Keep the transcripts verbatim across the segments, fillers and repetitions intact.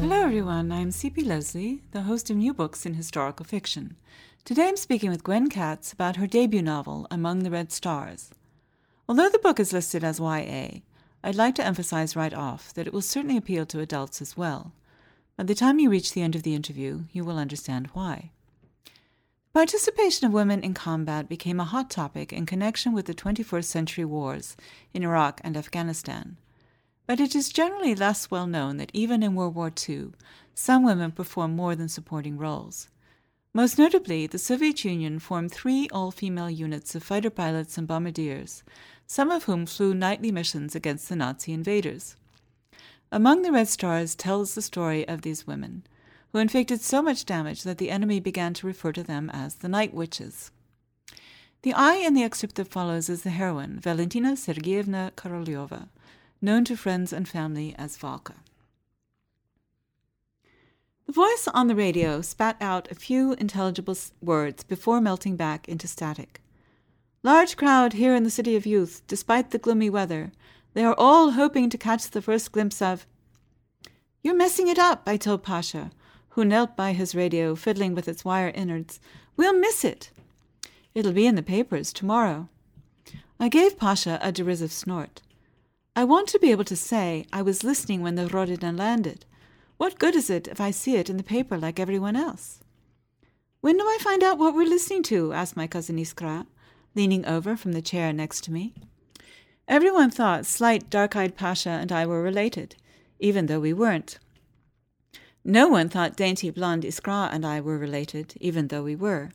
Hello everyone, I'm C P. Leslie, the host of New Books in Historical Fiction. Today I'm speaking with Gwen Katz about her debut novel, Among the Red Stars. Although the book is listed as Y A, I'd like to emphasize right off that it will certainly appeal to adults as well. By the time you reach the end of the interview, you will understand why. Participation of women in combat became a hot topic in connection with the twenty-first century wars in Iraq and Afghanistan. But it is generally less well known that even in World War Two, some women performed more than supporting roles. Most notably, the Soviet Union formed three all-female units of fighter pilots and bombardiers, some of whom flew nightly missions against the Nazi invaders. Among the Red Stars tells the story of these women, who inflicted so much damage that the enemy began to refer to them as the Night Witches. The I in the excerpt that follows is the heroine, Valentina Sergeyevna Karolyova, known to friends and family as Valka. The voice on the radio spat out a few intelligible words before melting back into static. Large crowd here in the City of Youth, despite the gloomy weather. They are all hoping to catch the first glimpse of... You're messing it up, I told Pasha, who knelt by his radio, fiddling with its wire innards. We'll miss it. It'll be in the papers tomorrow. I gave Pasha a derisive snort. I want to be able to say I was listening when the Rodina landed. What good is it if I see it in the paper like everyone else? When do I find out what we're listening to? Asked my cousin Iskra, leaning over from the chair next to me. Everyone thought slight, dark-eyed Pasha and I were related, even though we weren't. No one thought dainty, blonde Iskra and I were related, even though we were.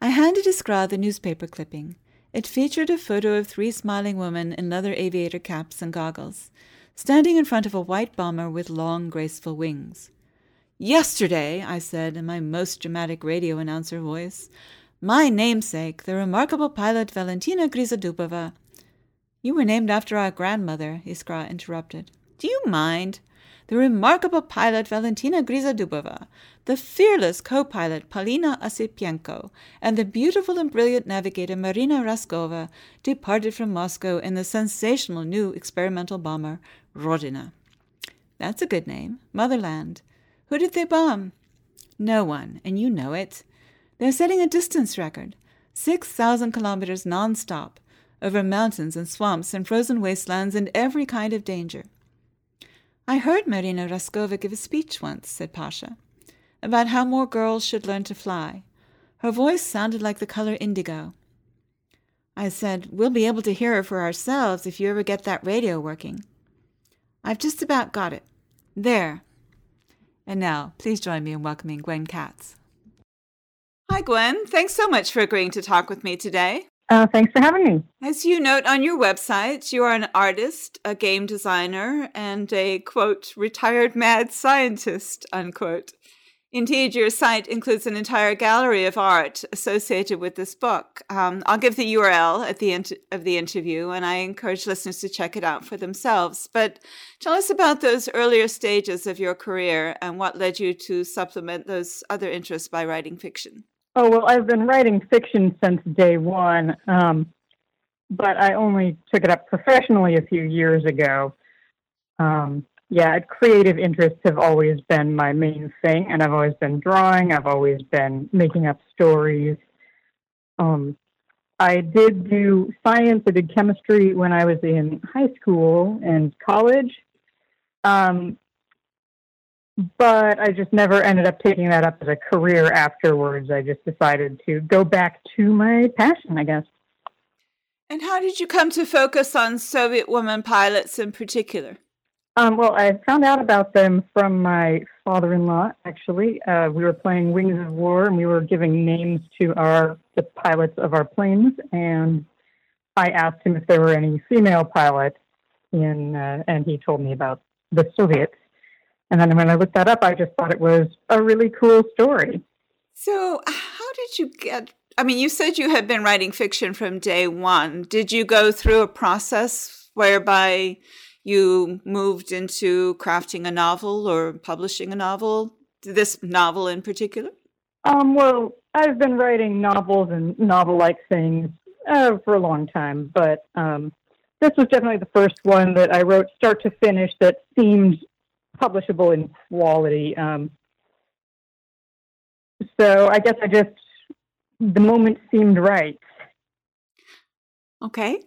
I handed Iskra the newspaper clipping. It featured a photo of three smiling women in leather aviator caps and goggles, standing in front of a white bomber with long, graceful wings. Yesterday, I said in my most dramatic radio announcer voice, my namesake, the remarkable pilot Valentina Grizadubova. You were named after our grandmother, Iskra interrupted. Do you mind? The remarkable pilot Valentina Grizadubova, the fearless co-pilot Polina Asipienko, and the beautiful and brilliant navigator Marina Raskova departed from Moscow in the sensational new experimental bomber Rodina. That's a good name. Motherland. Who did they bomb? No one, and you know it. They're setting a distance record, six thousand kilometers non-stop, over mountains and swamps and frozen wastelands and every kind of danger. I heard Marina Raskova give a speech once, said Pasha, about how more girls should learn to fly. Her voice sounded like the color indigo. I said, we'll be able to hear her for ourselves if you ever get that radio working. I've just about got it. There. And now, please join me in welcoming Gwen Katz. Hi, Gwen. Thanks so much for agreeing to talk with me today. Uh, thanks for having me. As you note on your website, you are an artist, a game designer, and a, quote, retired mad scientist, unquote. Indeed, your site includes an entire gallery of art associated with this book. Um, I'll give the U R L at the end of the interview, and I encourage listeners to check it out for themselves. But tell us about those earlier stages of your career and what led you to supplement those other interests by writing fiction. Oh, well, I've been writing fiction since day one, um, but I only took it up professionally a few years ago. Um, yeah, creative interests have always been my main thing, and I've always been drawing. I've always been making up stories. Um, I did do science. I did chemistry when I was in high school and college, um, but I just never ended up taking that up as a career afterwards. I just decided to go back to my passion, I guess. And how did you come to focus on Soviet women pilots in particular? Um, well, I found out about them from my father-in-law, actually. Uh, we were playing Wings of War, and we were giving names to our the pilots of our planes, and I asked him if there were any female pilots in, uh, and he told me about the Soviets. And then when I looked that up, I just thought it was a really cool story. So how did you get, I mean, you said you had been writing fiction from day one. Did you go through a process whereby you moved into crafting a novel or publishing a novel, this novel in particular? Um, well, I've been writing novels and novel-like things uh, for a long time, but um, this was definitely the first one that I wrote start to finish that seemed publishable in quality. Um, so I guess I just, the moment seemed right. Okay.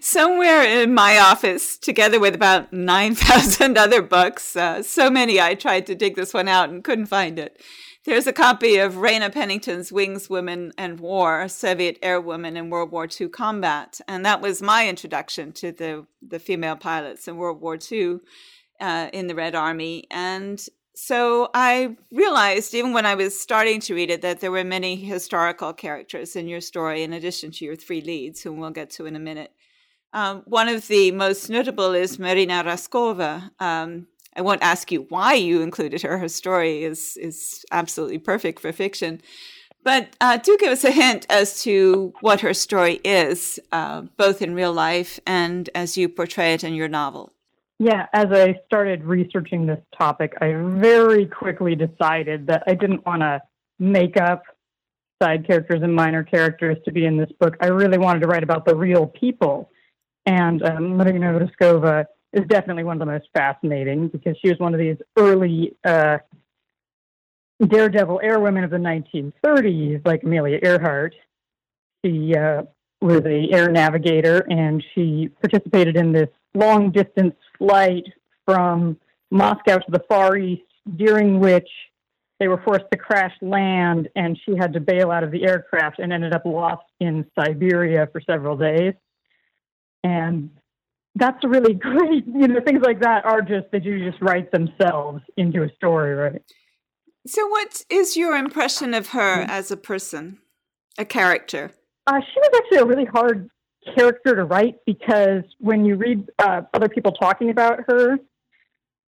Somewhere in my office, together with about nine thousand other books, uh, so many I tried to dig this one out and couldn't find it. There's a copy of Raina Pennington's Wings, Women, and War, Soviet Airwomen in World War Two Combat. And that was my introduction to the, the female pilots in World War Two uh, in the Red Army. And so I realized, even when I was starting to read it, that there were many historical characters in your story, in addition to your three leads, whom we'll get to in a minute. Um, one of the most notable is Marina Raskova. Um, I won't ask you why you included her. Her story is is absolutely perfect for fiction. But uh, do give us a hint as to what her story is, uh, both in real life and as you portray it in your novel. Yeah, as I started researching this topic, I very quickly decided that I didn't want to make up side characters and minor characters to be in this book. I really wanted to write about the real people. And um, Marina Raskova is definitely one of the most fascinating because she was one of these early uh, daredevil airwomen of the nineteen thirties, like Amelia Earhart. She uh, was an air navigator, and she participated in this long-distance flight from Moscow to the Far East, during which they were forced to crash land, and she had to bail out of the aircraft and ended up lost in Siberia for several days. And that's a really great, you know, things like that are just, that you just write themselves into a story, right? So what is your impression of her as a person, a character? Uh, she was actually a really hard character to write because when you read uh, other people talking about her,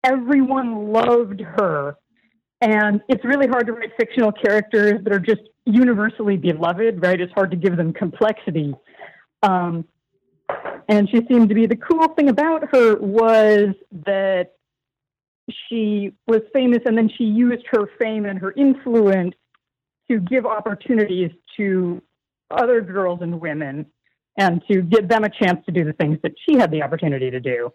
everyone loved her. And it's really hard to write fictional characters that are just universally beloved, right? It's hard to give them complexity. Um And she seemed to be, the cool thing about her was that she was famous and then she used her fame and her influence to give opportunities to other girls and women and to give them a chance to do the things that she had the opportunity to do.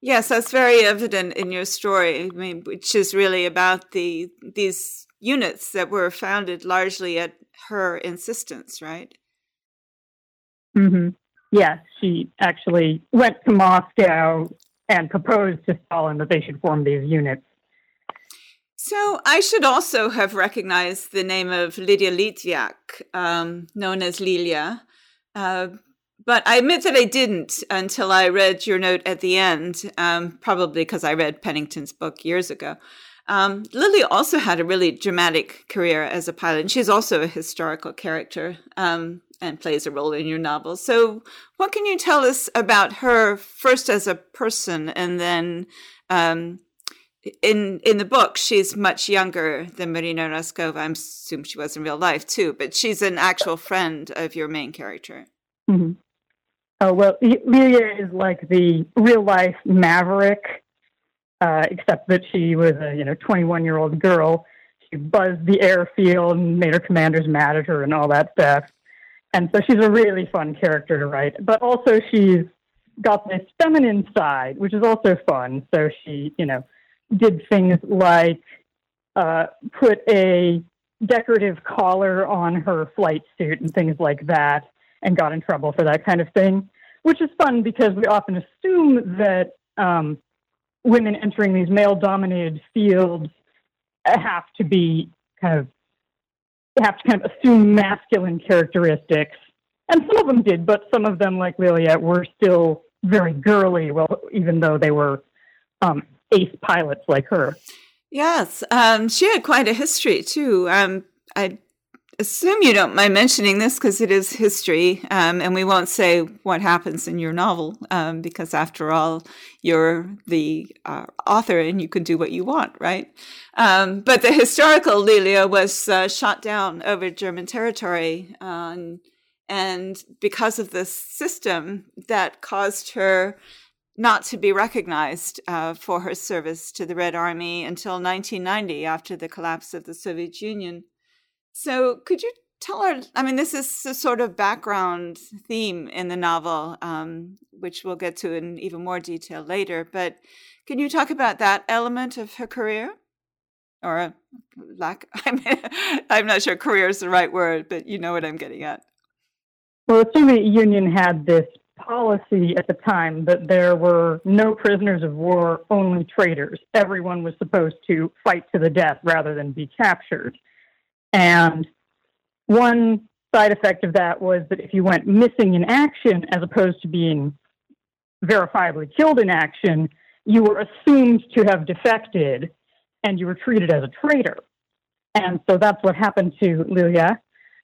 Yes, that's very evident in your story, I mean, which is really about the these units that were founded largely at her insistence, right? Mm-hmm. Yes, yeah, she actually went to Moscow and proposed to Stalin that they should form these units. So I should also have recognized the name of Lydia Litvyak, um, known as Lilia. Uh, but I admit that I didn't until I read your note at the end, um, probably because I read Pennington's book years ago. Um, Lily also had a really dramatic career as a pilot, and she's also a historical character um, and plays a role in your novel. So what can you tell us about her first as a person, and then um, in in the book, she's much younger than Marina Raskova. I assume she was in real life, too, but she's an actual friend of your main character. Mm-hmm. Oh, well, Lilia is like the real-life maverick. Uh, except that she was a, you know, twenty-one-year-old girl. She buzzed the airfield and made her commanders mad at her and all that stuff. And so she's a really fun character to write. But also she's got this feminine side, which is also fun. So she, you know, did things like uh, put a decorative collar on her flight suit and things like that and got in trouble for that kind of thing, which is fun because we often assume that um, women entering these male-dominated fields have to be kind of have to kind of assume masculine characteristics, and some of them did, but some of them, like Lilia, were still very girly. Well, even though they were um, ace pilots like her. Yes, um, she had quite a history too. Um, I assume you don't mind mentioning this because it is history, um, and we won't say what happens in your novel, um, because after all, you're the uh, author and you can do what you want, right? Um, but the historical Lilia was uh, shot down over German territory, um, and because of this system that caused her not to be recognized uh, for her service to the Red Army until nineteen ninety, after the collapse of the Soviet Union. So could you tell our, I mean, this is a sort of background theme in the novel, um, which we'll get to in even more detail later, but can you talk about that element of her career? Or lack, I mean, I'm not sure career is the right word, but you know what I'm getting at. Well, the Soviet Union had this policy at the time that there were no prisoners of war, only traitors. Everyone was supposed to fight to the death rather than be captured. And one side effect of that was that if you went missing in action, as opposed to being verifiably killed in action, you were assumed to have defected and you were treated as a traitor. And so that's what happened to Lilia.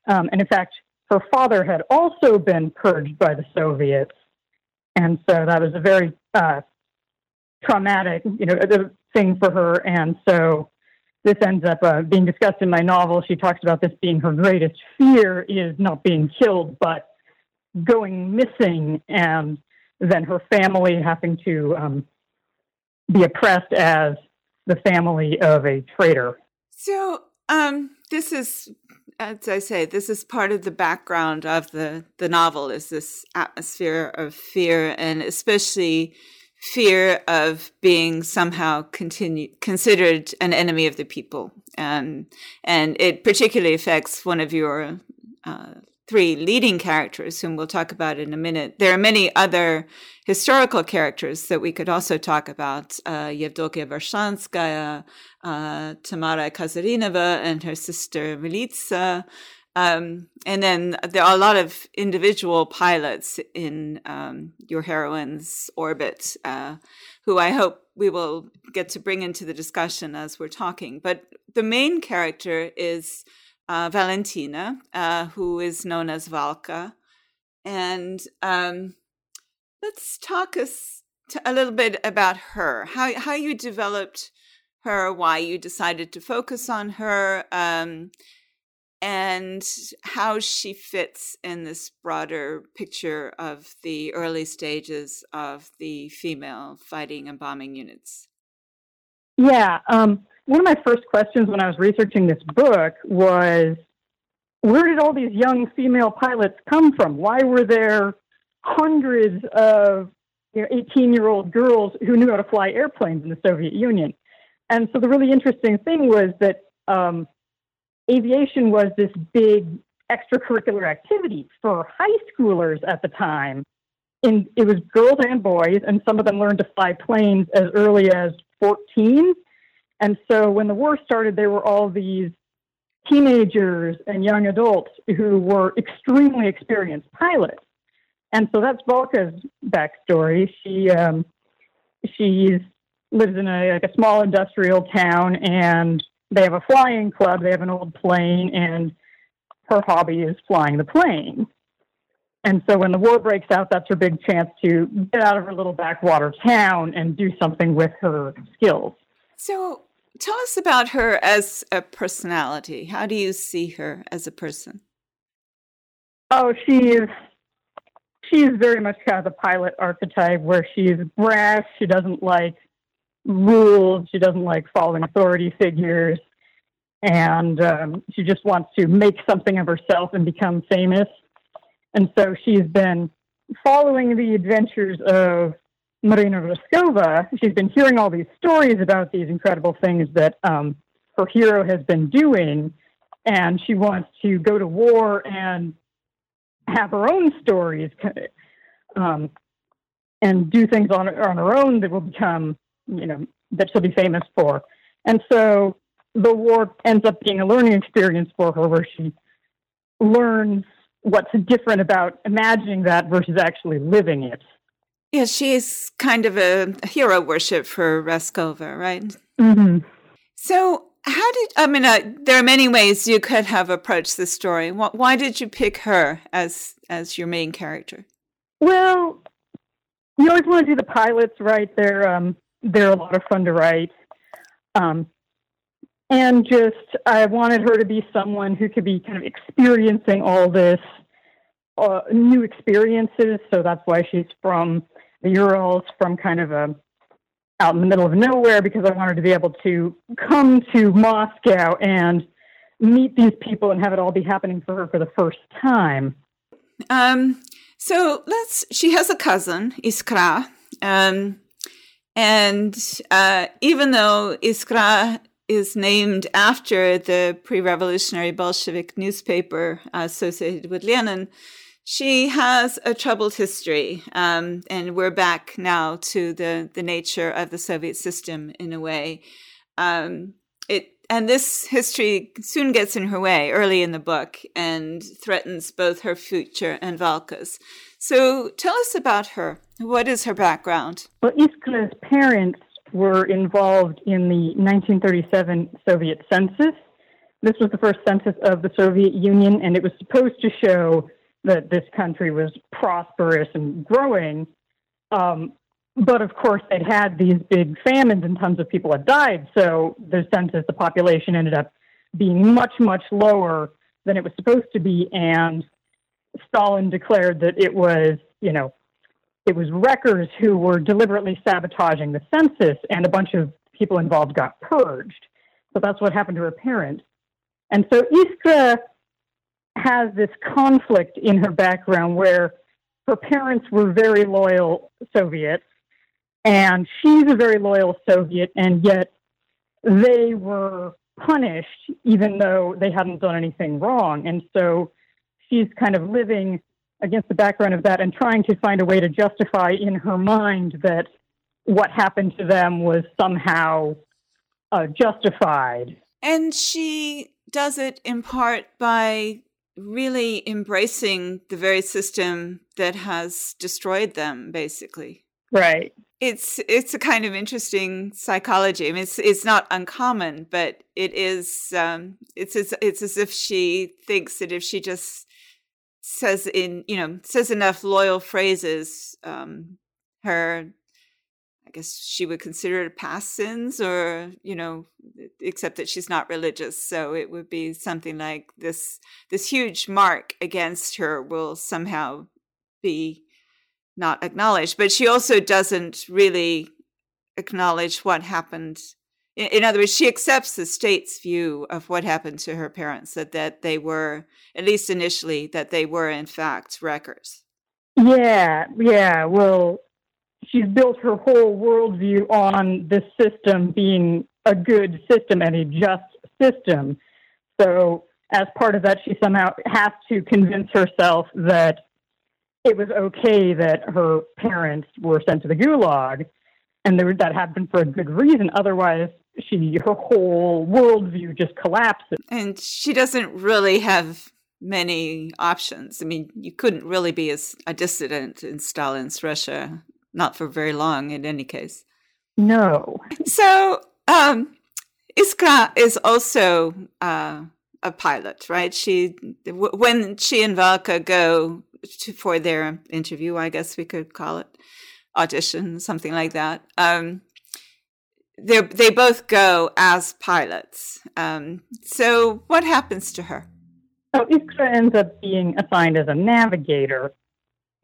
Um, and in fact, her father had also been purged by the Soviets. And so that was a very uh, traumatic, you know, thing for her. And so this ends up uh, being discussed in my novel. She talks about this being her greatest fear is not being killed, but going missing, and then her family having to um, be oppressed as the family of a traitor. So um, this is, as I say, this is part of the background of the, the novel, is this atmosphere of fear, and especially fear of being somehow continue, considered an enemy of the people. Um, and it particularly affects one of your uh, three leading characters, whom we'll talk about in a minute. There are many other historical characters that we could also talk about, uh, Yevdokia Varshanskaya, uh, Tamara Kazarinova, and her sister Milica. Um, and then there are a lot of individual pilots in um, your heroine's orbit, uh, who I hope we will get to bring into the discussion as we're talking. But the main character is uh, Valentina, uh, who is known as Valka. And um, let's talk us to a little bit about her, how, how you developed her, why you decided to focus on her, um and how she fits in this broader picture of the early stages of the female fighting and bombing units. Yeah. Um, one of my first questions when I was researching this book was, where did all these young female pilots come from? Why were there hundreds of, you know, eighteen-year-old girls who knew how to fly airplanes in the Soviet Union? And so the really interesting thing was that um, aviation was this big extracurricular activity for high schoolers at the time. And it was girls and boys, and some of them learned to fly planes as early as fourteen. And so when the war started, there were all these teenagers and young adults who were extremely experienced pilots. And so that's Valka's backstory. She um, she lives in a, like a small industrial town, and they have a flying club, they have an old plane, and her hobby is flying the plane. And so when the war breaks out, that's her big chance to get out of her little backwater town and do something with her skills. So tell us about her as a personality. How do you see her as a person? Oh, she is, she is very much kind of the pilot archetype, where she's brash, she doesn't like rules, she doesn't like following authority figures, and um, she just wants to make something of herself and become famous. And so she's been following the adventures of Marina Raskova. She's been hearing all these stories about these incredible things that um, her hero has been doing, and she wants to go to war and have her own stories um, and do things on, on her own that will become, you know, that she'll be famous for. And so the war ends up being a learning experience for her, where she learns what's different about imagining that versus actually living it. Yeah, she's kind of a hero worship for Raskova, right? Mm-hmm. So How did, I mean, uh, there are many ways you could have approached this story. Why, why did you pick her as as your main character? Well, you always want to do the pilots, right? They're, um, they're a lot of fun to write. Um, and just, I wanted her to be someone who could be kind of experiencing all this, uh, new experiences. So that's why she's from the Urals, from kind of a, out in the middle of nowhere, because I wanted to be able to come to Moscow and meet these people and have it all be happening for her for the first time. Um, so let's, she has a cousin, Iskra. Um, and uh, even though Iskra is named after the pre-revolutionary Bolshevik newspaper associated with Lenin, she has a troubled history, um, and we're back now to the, the nature of the Soviet system in a way. Um, it and this history soon gets in her way early in the book and threatens both her future and Valka's. So tell us about her. What is her background? Well, Iskra's parents were involved in the nineteen thirty-seven Soviet census. This was the first census of the Soviet Union, and it was supposed to show that this country was prosperous and growing. Um, but of course, they'd had these big famines and tons of people had died. So the census, the population ended up being much, much lower than it was supposed to be. And Stalin declared that it was, you know, it was wreckers who were deliberately sabotaging the census, and a bunch of people involved got purged. So that's what happened to her parents. And so Iskra has this conflict in her background where her parents were very loyal Soviets, and she's a very loyal Soviet, and yet they were punished even though they hadn't done anything wrong. And so she's kind of living against the background of that and trying to find a way to justify in her mind that what happened to them was somehow uh, justified. And she does it in part by really embracing the very system that has destroyed them, basically. Right. It's it's a kind of interesting psychology. I mean, it's it's not uncommon, but it is. Um, it's as it's as if she thinks that if she just says in you know says enough loyal phrases, um, her, I guess she would consider it past sins, or, you know, except that she's not religious. So it would be something like this, this huge mark against her will somehow be not acknowledged. But she also doesn't really acknowledge what happened. In, in other words, she accepts the state's view of what happened to her parents, that, that they were, at least initially, that they were, in fact, wreckers. Yeah, yeah, well... she's built her whole worldview on this system being a good system and a just system. So as part of that, she somehow has to convince herself that it was okay that her parents were sent to the gulag, and that happened for a good reason. Otherwise, she her whole worldview just collapses. And she doesn't really have many options. I mean, you couldn't really be a, a dissident in Stalin's Russia. Not for very long, in any case. No. So um, Iskra is also uh, a pilot, right? She, w- when she and Valka go to, for their interview, I guess we could call it audition, something like that. Um, they they both go as pilots. Um, so what happens to her? So Iskra ends up being assigned as a navigator,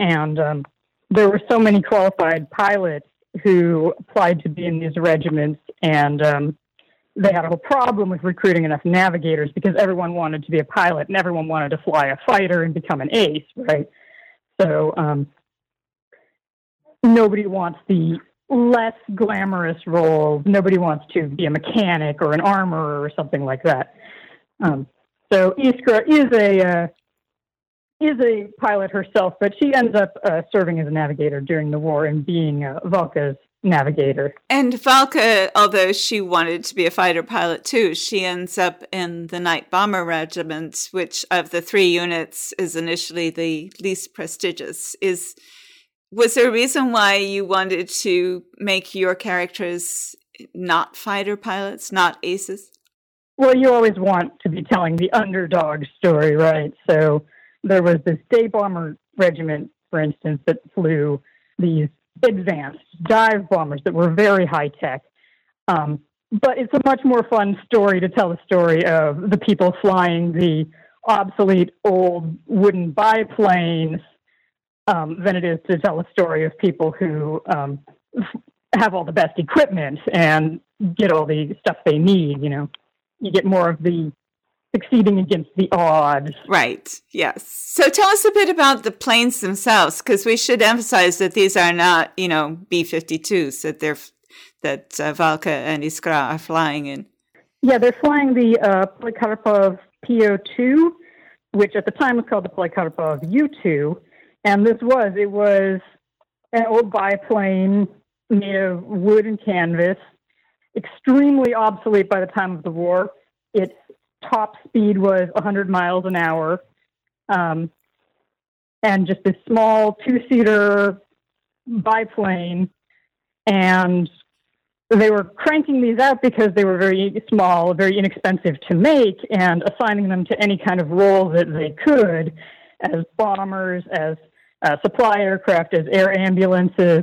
and Um, there were so many qualified pilots who applied to be in these regiments, and um, they had a whole problem with recruiting enough navigators because everyone wanted to be a pilot and everyone wanted to fly a fighter and become an ace, right? So um, nobody wants the less glamorous roles. Nobody wants to be a mechanic or an armorer or something like that. Um, so Iskra is a... Uh, is a pilot herself, but she ends up uh, serving as a navigator during the war and being uh, Valka's navigator. And Valka, although she wanted to be a fighter pilot too, she ends up in the Night Bomber Regiment, which of the three units is initially the least prestigious. Is was there a reason why you wanted to make your characters not fighter pilots, not aces? Well, you always want to be telling the underdog story, right? So there was this day bomber regiment, for instance, that flew these advanced dive bombers that were very high tech. Um, but it's a much more fun story to tell the story of the people flying the obsolete old wooden biplanes um, than it is to tell a story of people who um, have all the best equipment and get all the stuff they need, you know. You get more of the succeeding against the odds. Right, yes. So tell us a bit about the planes themselves, because we should emphasize that these are not, you know, B fifty-twos that they're that uh, Valka and Iskra are flying in. Yeah, they're flying the uh, Polikarpov P O two, which at the time was called the Polikarpov U two. And this was, it was an old biplane made of wood and canvas, extremely obsolete by the time of the war. Its top speed was one hundred miles an hour. Um, and just this small two-seater biplane. And they were cranking these out because they were very small, very inexpensive to make, and assigning them to any kind of role that they could, as bombers, as uh, supply aircraft, as air ambulances.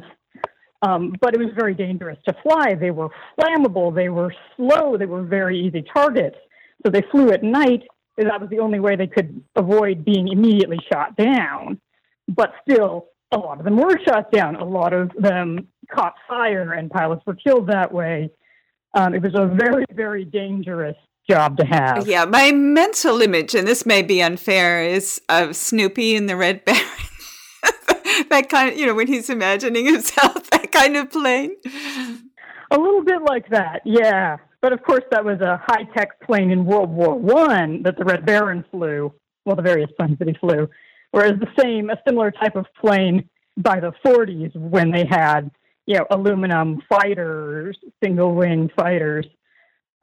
Um, but it was very dangerous to fly. They were flammable. They were slow. They were very easy targets. So they flew at night. That was the only way they could avoid being immediately shot down. But still, a lot of them were shot down. A lot of them caught fire, and pilots were killed that way. Um, it was a very, very dangerous job to have. Yeah, my mental image, and this may be unfair, is of Snoopy and the Red Baron. That kind of, you know, when he's imagining himself, that kind of plane. A little bit like that, yeah. But of course, that was a high-tech plane in World War One that the Red Baron flew. Well, the various planes that he flew. Whereas the same, a similar type of plane by the forties when they had, you know, aluminum fighters, single-wing fighters,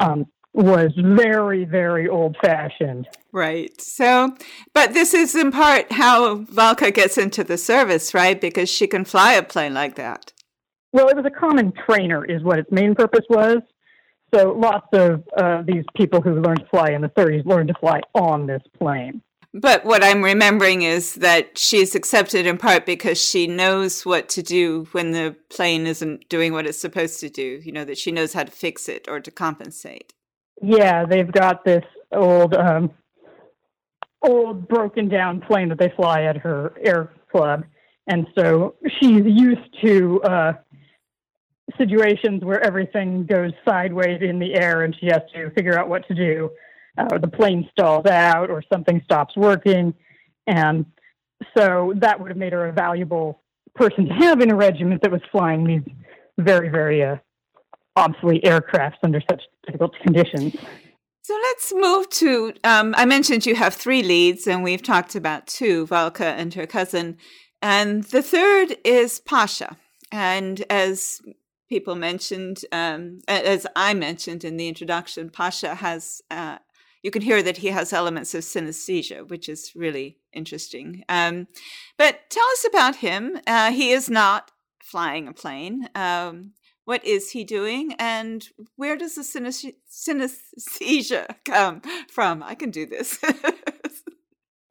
um, was very, very old-fashioned. Right. So, but this is in part how Valka gets into the service, right? Because she can fly a plane like that. Well, it was a common trainer is what its main purpose was. So lots of uh, these people who learned to fly in the thirties learned to fly on this plane. But what I'm remembering is that she's accepted in part because she knows what to do when the plane isn't doing what it's supposed to do, you know, that she knows how to fix it or to compensate. Yeah, they've got this old, um, old broken down plane that they fly at her air club. And so she's used to uh, situations where everything goes sideways in the air and she has to figure out what to do. Uh, or the plane stalls out, or something stops working. And so that would have made her a valuable person to have in a regiment that was flying these very, very uh, obsolete aircrafts under such difficult conditions. So let's move to, um, I mentioned you have three leads, and we've talked about two, Valka and her cousin. And the third is Pasha. And as people mentioned, um, as I mentioned in the introduction, Pasha has... Uh, You can hear that he has elements of synesthesia, which is really interesting. Um, but tell us about him. Uh, he is not flying a plane. Um, what is he doing? And where does the synes- synesthesia come from? I can do this.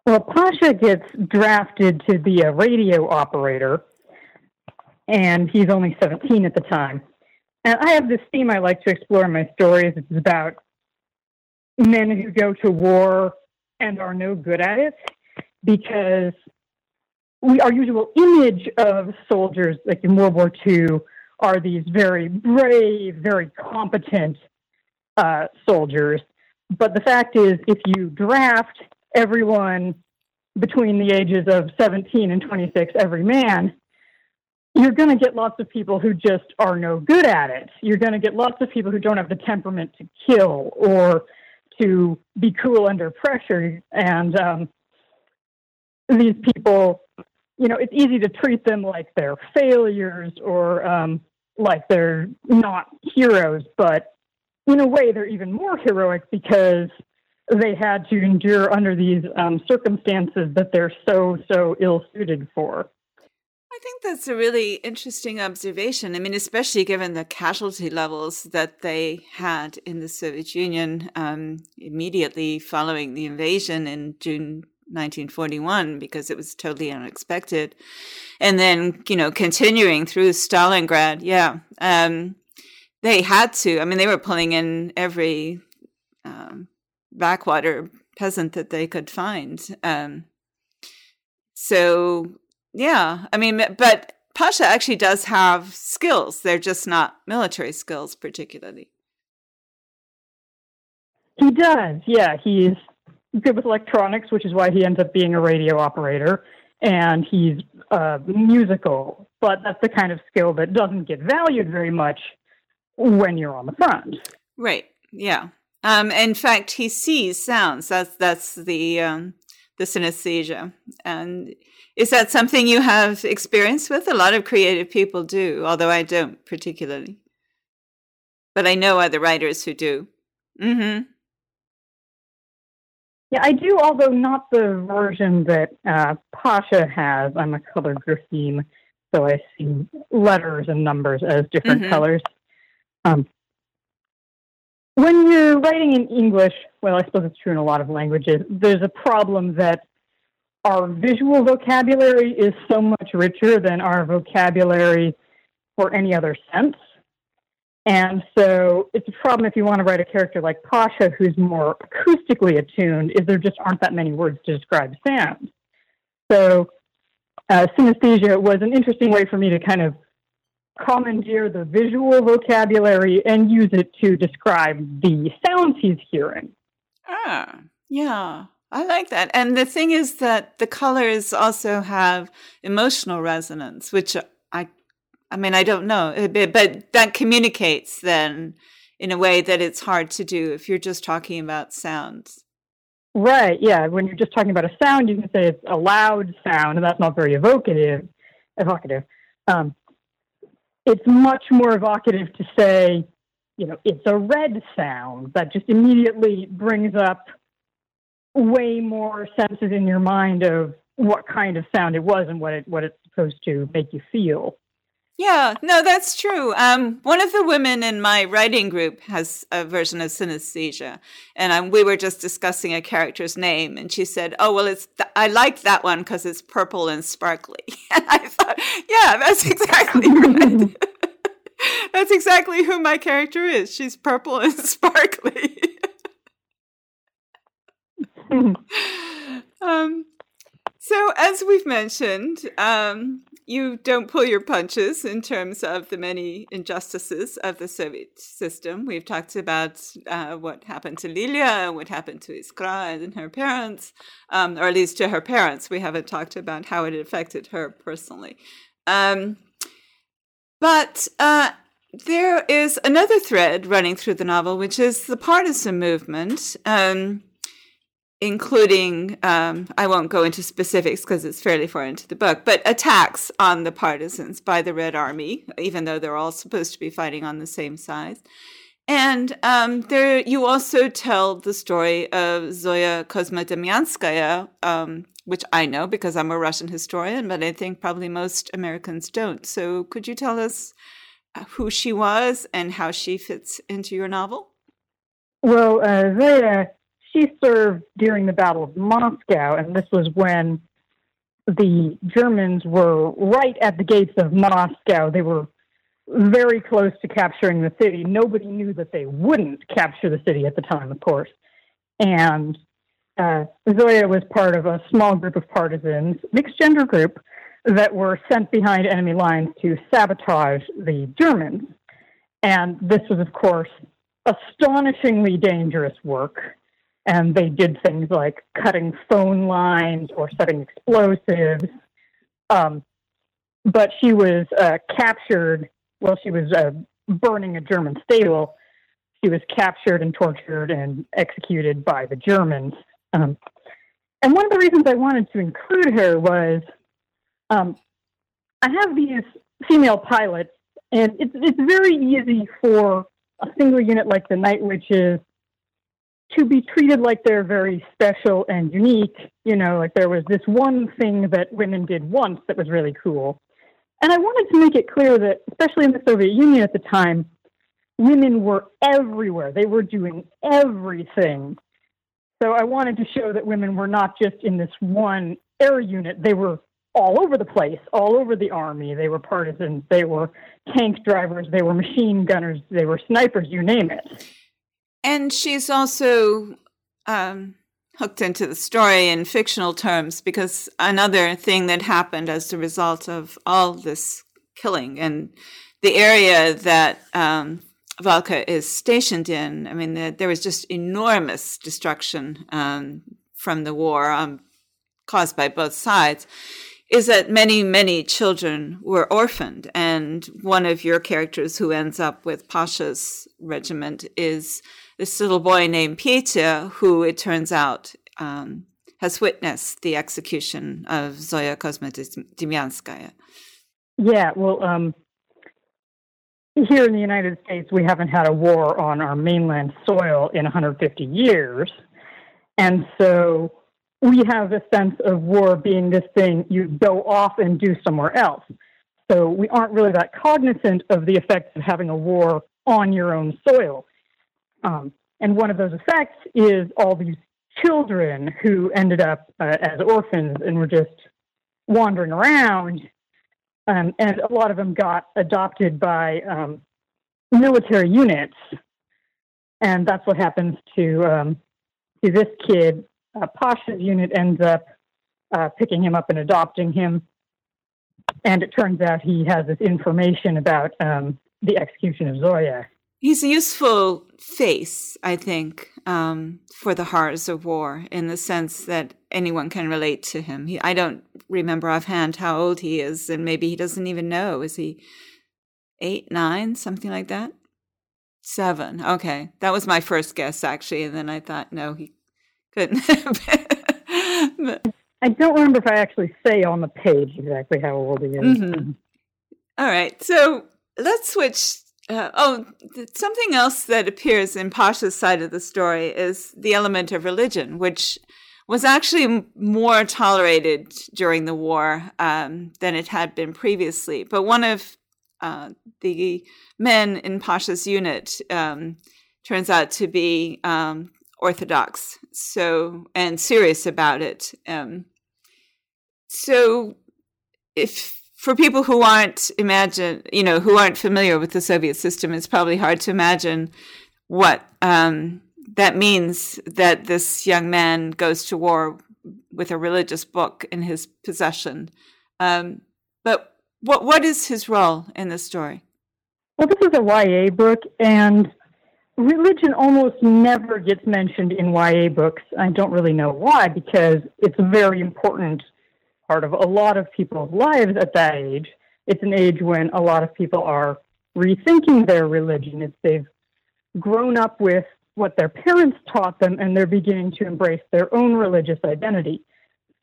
Well, Pasha gets drafted to be a radio operator, and he's only seventeen at the time. And I have this theme I like to explore in my stories. It's about men who go to war and are no good at it, because we, our usual image of soldiers, like in World War Two, are these very brave, very competent uh, soldiers. But the fact is, if you draft everyone between the ages of seventeen and twenty-six, every man, you're going to get lots of people who just are no good at it. You're going to get lots of people who don't have the temperament to kill or to be cool under pressure. And um, these people, you know, it's easy to treat them like they're failures or um, like they're not heroes. But in a way, they're even more heroic because they had to endure under these um, circumstances that they're so, so ill-suited for. I think that's a really interesting observation. I mean, especially given the casualty levels that they had in the Soviet Union um, immediately following the invasion in June nineteen forty-one, because it was totally unexpected. And then, you know, continuing through Stalingrad, yeah, um, they had to. I mean, they were pulling in every um, backwater peasant that they could find. Um, so... Yeah, I mean, but Pasha actually does have skills. They're just not military skills, particularly. He does, yeah. He's good with electronics, which is why he ends up being a radio operator. And he's uh, musical, but that's the kind of skill that doesn't get valued very much when you're on the front. Right, yeah. Um, in fact, he sees sounds. That's, that's the... Um, the synesthesia. And is that something you have experience with? A lot of creative people do, although I don't particularly. But I know other writers who do. Mm-hmm. Yeah, I do, although not the version that uh, Pasha has. I'm a color grapheme, so I see letters and numbers as different mm-hmm. colors. Um, When you're writing in English, well, I suppose it's true in a lot of languages, there's a problem that our visual vocabulary is so much richer than our vocabulary for any other sense. And so it's a problem if you want to write a character like Pasha, who's more acoustically attuned, is there just aren't that many words to describe sound. So uh, synesthesia was an interesting way for me to kind of commandeer the visual vocabulary and use it to describe the sounds he's hearing. Ah, yeah, I like that. And the thing is that the colors also have emotional resonance, which I, I mean, I don't know, but that communicates then in a way that it's hard to do if you're just talking about sounds. Right, yeah. When you're just talking about a sound, you can say it's a loud sound, and that's not very evocative. Evocative. Um, It's much more evocative to say, you know, it's a red sound. That just immediately brings up way more senses in your mind of what kind of sound it was and what it what it's supposed to make you feel. Yeah, no, that's true. Um, one of the women in my writing group has a version of synesthesia, and um, we were just discussing a character's name, and she said, "Oh, well, it's th- I like that one because it's purple and sparkly." And I thought, "Yeah, that's exactly right. That's exactly who my character is. She's purple and sparkly." um. So, as we've mentioned, um, you don't pull your punches in terms of the many injustices of the Soviet system. We've talked about uh, what happened to Lilia, what happened to Iskra and her parents, um, or at least to her parents. We haven't talked about how it affected her personally. Um, but uh, there is another thread running through the novel, which is the partisan movement. Um, including, um, I won't go into specifics because it's fairly far into the book, but attacks on the partisans by the Red Army, even though they're all supposed to be fighting on the same side. And um, there, you also tell the story of Zoya Kosmodemyanskaya, um, which I know because I'm a Russian historian, but I think probably most Americans don't. So could you tell us who she was and how she fits into your novel? Well, uh, Zoya... She served during the Battle of Moscow, and this was when the Germans were right at the gates of Moscow. They were very close to capturing the city. Nobody knew that they wouldn't capture the city at the time, of course. And uh, Zoya was part of a small group of partisans, mixed-gender group, that were sent behind enemy lines to sabotage the Germans. And this was, of course, astonishingly dangerous work. And they did things like cutting phone lines or setting explosives. Um, but she was uh, captured while she was uh, burning a German stable. She was captured and tortured and executed by the Germans. Um, and one of the reasons I wanted to include her was um, I have these female pilots, and it's, it's very easy for a single unit like the Night Witches to be treated like they're very special and unique, you know, like there was this one thing that women did once that was really cool. And I wanted to make it clear that, especially in the Soviet Union at the time, women were everywhere. They were doing everything. So I wanted to show that women were not just in this one air unit. They were all over the place, all over the army. They were partisans. They were tank drivers. They were machine gunners. They were snipers, you name it. And she's also um, hooked into the story in fictional terms, because another thing that happened as a result of all this killing and the area that um, Valka is stationed in, I mean, the, there was just enormous destruction um, from the war um, caused by both sides, is that many, many children were orphaned. And one of your characters who ends up with Pasha's regiment is this little boy named Petya, who it turns out um, has witnessed the execution of Zoya Kosmodemyanskaya. Yeah, well... Um... Here in the United States, we haven't had a war on our mainland soil in one hundred fifty years. And so we have a sense of war being this thing you go off and do somewhere else. So we aren't really that cognizant of the effects of having a war on your own soil. Um, and one of those effects is all these children who ended up uh, as orphans and were just wandering around. Um, and a lot of them got adopted by um, military units, and that's what happens to um, to this kid. Uh, Pasha's unit ends up uh, picking him up and adopting him, and it turns out he has this information about um, the execution of Zoya. He's a useful face, I think, um, for the horrors of war, in the sense that anyone can relate to him. He, I don't remember offhand how old he is, and maybe he doesn't even know. Is he eight, nine, something like that? Seven. Okay. That was my first guess, actually, and then I thought, no, he couldn't. I don't remember if I actually say on the page exactly how old he is. Mm-hmm. All right. So let's switch... Uh, oh, th- something else that appears in Pasha's side of the story is the element of religion, which was actually m- more tolerated during the war um, than it had been previously. But one of uh, the men in Pasha's unit um, turns out to be um, Orthodox, so and serious about it. Um, so if For people who aren't imagine, you know, who aren't familiar with the Soviet system, it's probably hard to imagine what um, that means, that this young man goes to war with a religious book in his possession. Um, but what what is his role in this story? Well, this is a Y A book, and religion almost never gets mentioned in Y A books. I don't really know why, because it's very important part of a lot of people's lives at that age. It's an age when a lot of people are rethinking their religion. It's they've grown up with what their parents taught them, and they're beginning to embrace their own religious identity.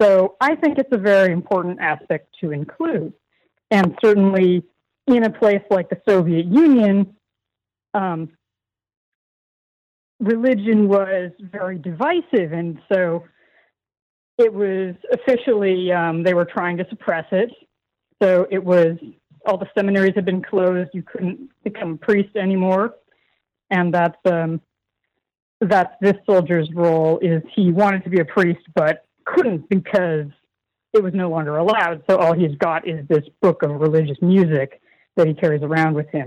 So I think it's a very important aspect to include. And certainly in a place like the Soviet Union, um, religion was very divisive, and so it was officially, um, they were trying to suppress it. So it was, all the seminaries had been closed. You couldn't become a priest anymore. And that's, um, that's this soldier's role, is he wanted to be a priest, but couldn't because it was no longer allowed. So all he's got is this book of religious music that he carries around with him.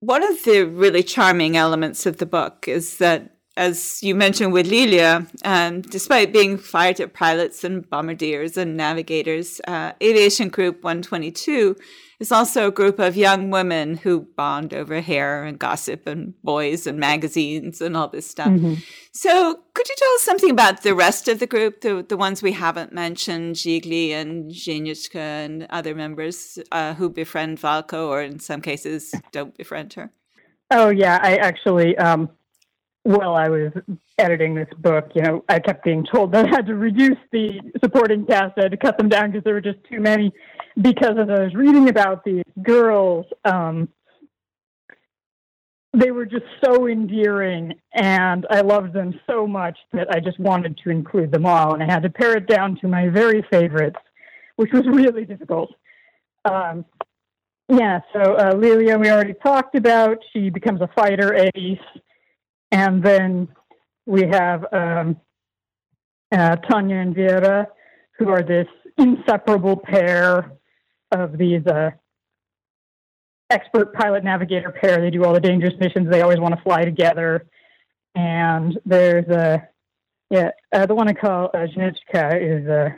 One of the really charming elements of the book is that, as you mentioned with Lilia, um, despite being fighter pilots and bombardiers and navigators, uh, Aviation Group one twenty-two is also a group of young women who bond over hair and gossip and boys and magazines and all this stuff. Mm-hmm. So could you tell us something about the rest of the group, the, the ones we haven't mentioned, Zhigli and Zhenyushka and other members uh, who befriend Valka, or in some cases don't befriend her? Oh, yeah, I actually... Um... While I was editing this book, you know, I kept being told that I had to reduce the supporting cast. I had to cut them down because there were just too many. Because as I was reading about these girls, um, they were just so endearing, and I loved them so much that I just wanted to include them all. And I had to pare it down to my very favorites, which was really difficult. Um, yeah, so uh, Lilia, we already talked about. She becomes a fighter ace. And then we have um, uh, Tanya and Vera, who are this inseparable pair of these uh, expert pilot-navigator pair. They do all the dangerous missions. They always want to fly together. And there's a, yeah, uh, the one I call uh, Zhinechka is uh,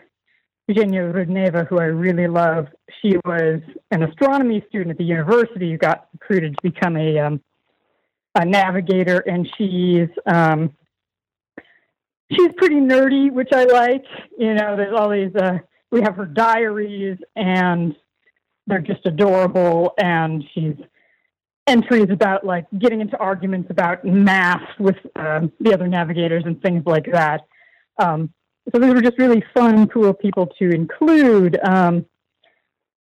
Eugenia Rudneva, who I really love. She was an astronomy student at the university who got recruited to become a, um, a navigator, and she's um, she's pretty nerdy, which I like. You know, there's all these, uh, we have her diaries, and they're just adorable, and she's entries about like getting into arguments about math with um, the other navigators and things like that. Um, so these were just really fun, cool people to include. Um,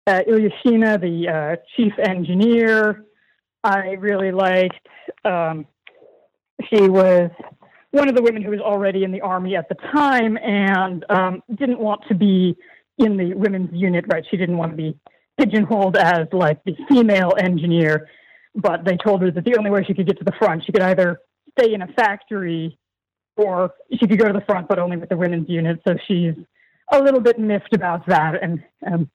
uh, Ilyushina, the uh, chief engineer, I really liked. Um, she was one of the women who was already in the army at the time and um, didn't want to be in the women's unit, right? She didn't want to be pigeonholed as like the female engineer. But they told her that the only way she could get to the front, she could either stay in a factory or she could go to the front, but only with the women's unit. So she's a little bit miffed about that. And um,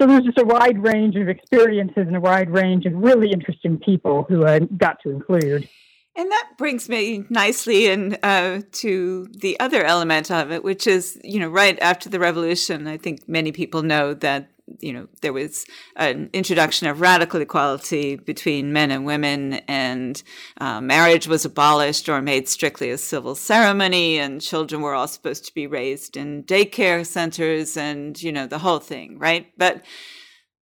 so there's just a wide range of experiences and a wide range of really interesting people who I got to include. And that brings me nicely in uh, to the other element of it, which is, you know, right after the revolution, I think many people know that you know, there was an introduction of radical equality between men and women, and uh, marriage was abolished or made strictly a civil ceremony, and children were all supposed to be raised in daycare centers and, you know, the whole thing, right? But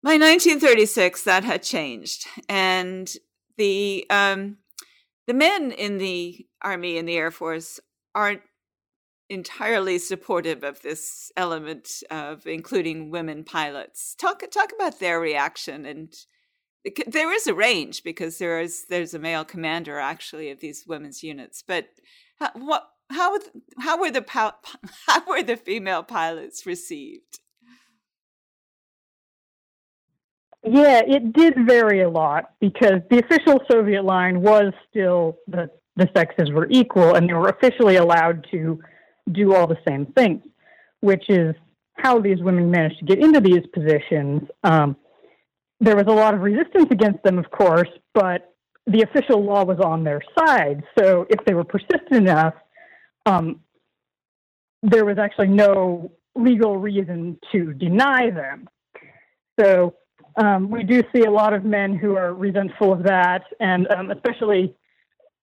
by nineteen thirty-six, that had changed. And the um, the men in the Army and the Air Force aren't entirely supportive of this element of including women pilots. Talk talk about their reaction, and it, there is a range because there is there's a male commander actually of these women's units. But how, what how how were the how were the female pilots received? Yeah, it did vary a lot because the official Soviet line was still that the sexes were equal, and they were officially allowed to do all the same things, which is how these women managed to get into these positions. Um, there was a lot of resistance against them, of course, but the official law was on their side. So if they were persistent enough, um, there was actually no legal reason to deny them. So um, we do see a lot of men who are resentful of that, and um, especially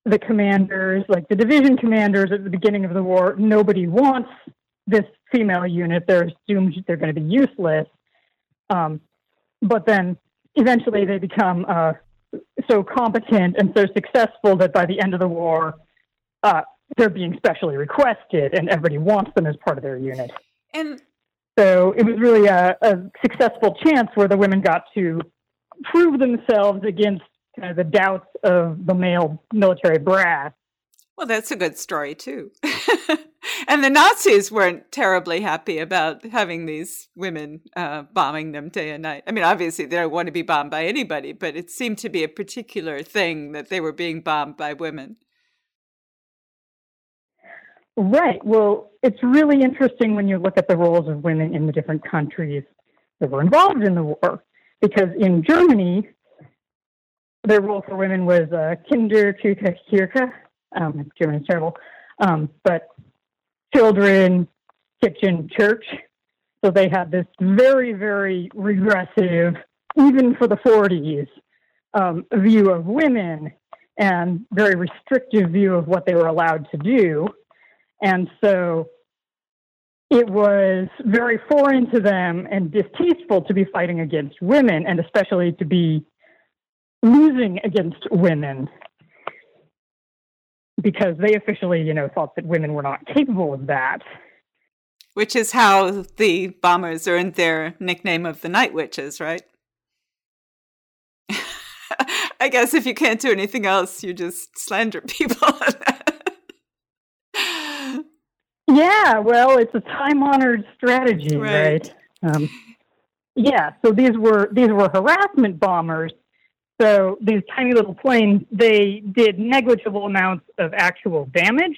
the commanders, like the division commanders at the beginning of the war. Nobody wants this female unit. They're assumed they're going to be useless. Um, but then eventually they become uh, so competent and so successful that by the end of the war, uh, they're being specially requested and everybody wants them as part of their unit. And so it was really a, a successful chance where the women got to prove themselves against Uh, the doubts of the male military brass. Well, that's a good story, too. And the Nazis weren't terribly happy about having these women uh, bombing them day and night. I mean, obviously, they don't want to be bombed by anybody, but it seemed to be a particular thing that they were being bombed by women. Right. Well, it's really interesting when you look at the roles of women in the different countries that were involved in the war, because in Germany, their role for women was uh, Kinderküche. Um, German is terrible, um, but children, kitchen, church. So they had this very, very regressive, even for the forties, um, view of women and very restrictive view of what they were allowed to do. And so it was very foreign to them and distasteful to be fighting against women, and especially to be losing against women, because they officially, you know, thought that women were not capable of that. Which is how the bombers earned their nickname of the Night Witches, right? I guess if you can't do anything else, you just slander people. Yeah, well, it's a time-honored strategy, right? right? Um, Yeah, so these were these were harassment bombers. So these tiny little planes, they did negligible amounts of actual damage.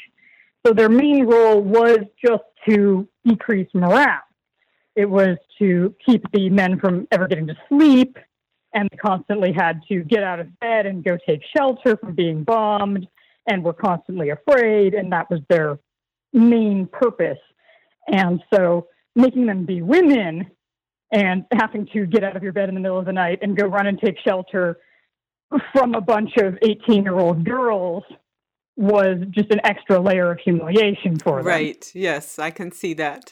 So their main role was just to decrease morale. It was to keep the men from ever getting to sleep, and they constantly had to get out of bed and go take shelter from being bombed, and were constantly afraid, and that was their main purpose. And so making them be women and having to get out of your bed in the middle of the night and go run and take shelter from a bunch of eighteen-year-old girls was just an extra layer of humiliation for them. Right. Yes, I can see that.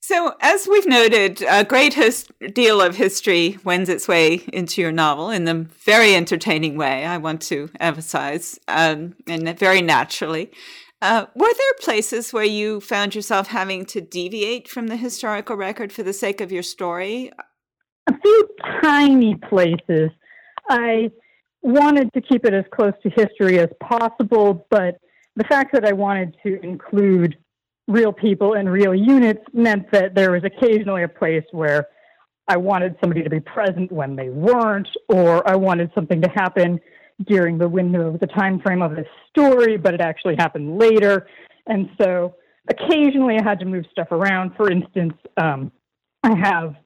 So, as we've noted, a great his- deal of history wends its way into your novel in a very entertaining way, I want to emphasize, um, and very naturally. Uh, were there places where you found yourself having to deviate from the historical record for the sake of your story? A few tiny places. I wanted to keep it as close to history as possible, but the fact that I wanted to include real people and real units meant that there was occasionally a place where I wanted somebody to be present when they weren't, or I wanted something to happen during the window of the time frame of this story, but it actually happened later. And so occasionally I had to move stuff around. For instance, um, I have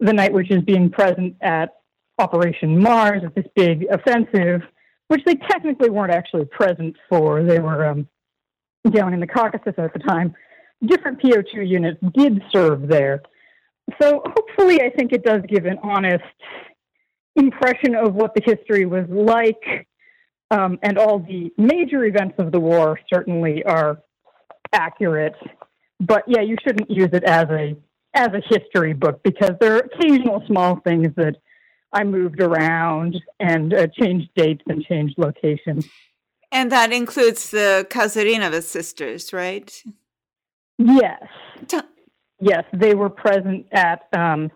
the Night Witches being present at Operation Mars, at this big offensive, which they technically weren't actually present for. They were um, down in the Caucasus at the time. Different P O two units did serve there. So hopefully I think it does give an honest impression of what the history was like, um, and all the major events of the war certainly are accurate. But yeah, you shouldn't use it as a as a history book, because there are occasional small things that I moved around and uh, changed dates and changed locations. And that includes the Kazarinova sisters, right? Yes. T- yes, they were present at um,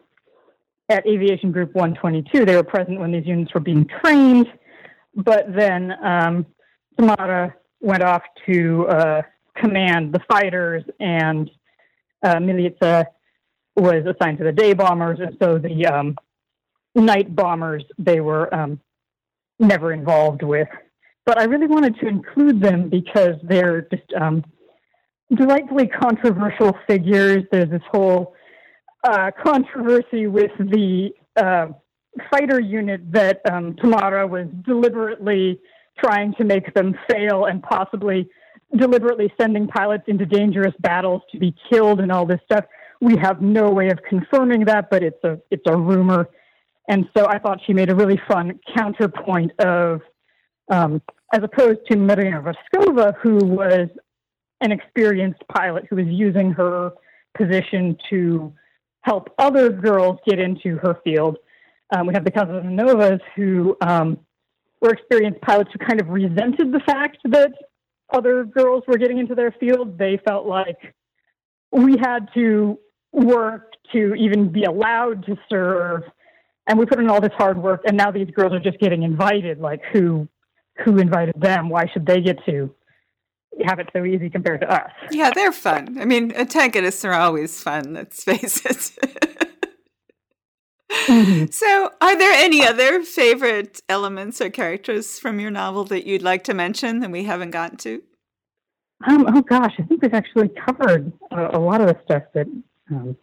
at Aviation Group one twenty-two. They were present when these units were being trained, but then um, Tamara went off to uh, command the fighters, and uh, Milica was assigned to the day bombers, and so the um, night bombers, they were um, never involved with. But I really wanted to include them because they're just um, delightfully controversial figures. There's this whole uh, controversy with the uh, fighter unit that um, Tamara was deliberately trying to make them fail, and possibly deliberately sending pilots into dangerous battles to be killed and all this stuff. We have no way of confirming that, but it's a it's a rumor. And so I thought she made a really fun counterpoint of, Um, as opposed to Marina Raskova, who was an experienced pilot who was using her position to help other girls get into her field. Um, we have the Kazarinovas, who um, were experienced pilots who kind of resented the fact that other girls were getting into their field. They felt like we had to work to even be allowed to serve, and we put in all this hard work, and now these girls are just getting invited. Like, who... Who invited them? Why should they get to have it so easy compared to us? Yeah, they're fun. I mean, antagonists are always fun, let's face it. Mm-hmm. So are there any other favorite elements or characters from your novel that you'd like to mention that we haven't gotten to? Um, oh, gosh, I think we've actually covered a, a lot of the stuff that, um,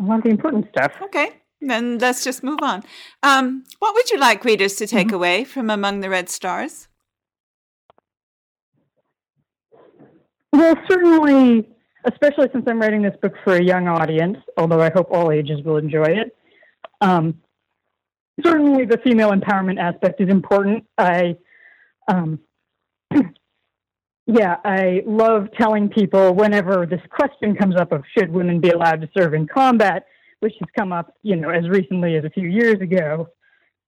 a lot of the important stuff. Okay. Then let's just move on. Um, what would you like readers to take mm-hmm. away from Among the Red Stars? Well, certainly, especially since I'm writing this book for a young audience, although I hope all ages will enjoy it. Um, certainly the female empowerment aspect is important. I, um, yeah, I love telling people whenever this question comes up of should women be allowed to serve in combat, which has come up, you know, as recently as a few years ago.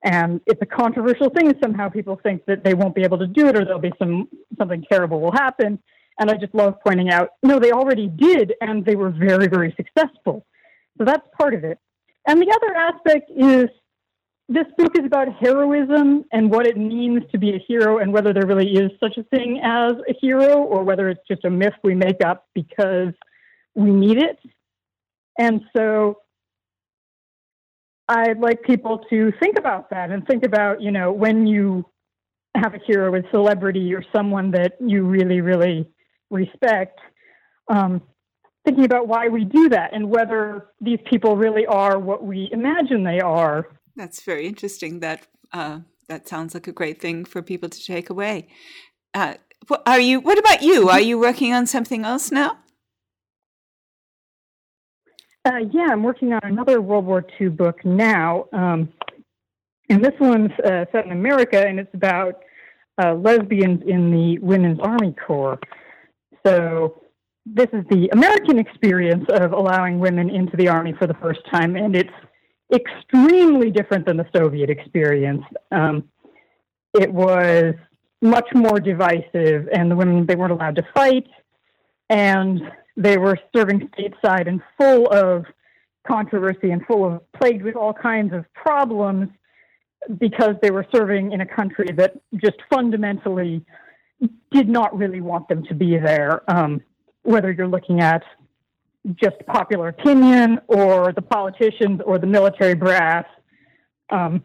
And it's a controversial thing. Somehow people think that they won't be able to do it, or there'll be some something terrible will happen. And I just love pointing out, no, they already did, and they were very, very successful. So that's part of it. And the other aspect is this book is about heroism and what it means to be a hero, and whether there really is such a thing as a hero, or whether it's just a myth we make up because we need it. And so I'd like people to think about that and think about, you know, when you have a hero with celebrity or someone that you really, really respect, um, thinking about why we do that and whether these people really are what we imagine they are. That's very interesting. That uh, that sounds like a great thing for people to take away. Uh, are you? What about you? Are you working on something else now? Uh, yeah, I'm working on another World War Two book now, um, and this one's uh, set in America, and it's about uh, lesbians in the Women's Army Corps. So this is the American experience of allowing women into the army for the first time, and it's extremely different than the Soviet experience. Um, it was much more divisive, and the women, they weren't allowed to fight, and they were serving stateside and full of controversy and full of plagued with all kinds of problems because they were serving in a country that just fundamentally did not really want them to be there. Um, whether you're looking at just popular opinion or the politicians or the military brass, um,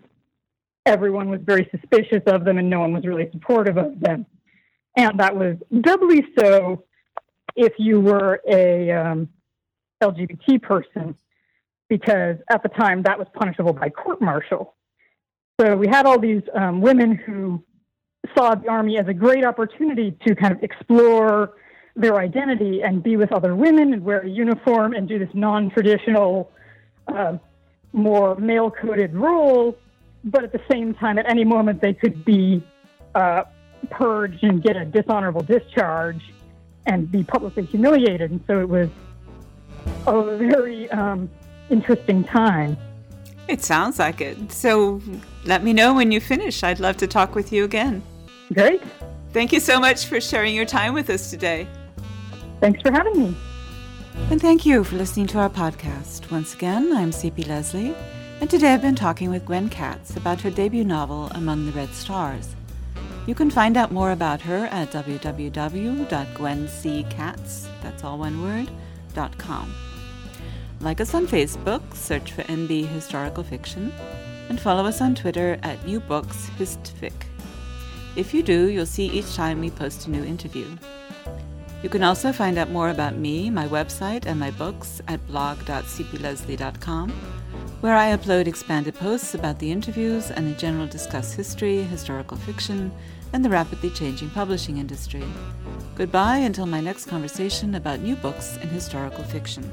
everyone was very suspicious of them and no one was really supportive of them. And that was doubly so if you were a um, L G B T person, because at the time that was punishable by court-martial. So we had all these um, women who saw the army as a great opportunity to kind of explore their identity and be with other women and wear a uniform and do this non-traditional, uh, more male-coded role. But at the same time, at any moment, they could be uh, purged and get a dishonorable discharge and be publicly humiliated. And so it was a very um, interesting time. It sounds like it. So let me know when you finish. I'd love to talk with you again. Great. Thank you so much for sharing your time with us today. Thanks for having me. And thank you for listening to our podcast. Once again, I'm C P. Leslie, and today I've been talking with Gwen Katz about her debut novel, Among the Red Stars. You can find out more about her at w w w dot gwen c katz, that's all one word, dot com. Like us on Facebook, search for N B Historical Fiction, and follow us on Twitter at U Books Histfic. If you do, you'll see each time we post a new interview. You can also find out more about me, my website, and my books at blog dot c p leslie dot com, where I upload expanded posts about the interviews and in general discuss history, historical fiction, and the rapidly changing publishing industry. Goodbye until my next conversation about new books in historical fiction.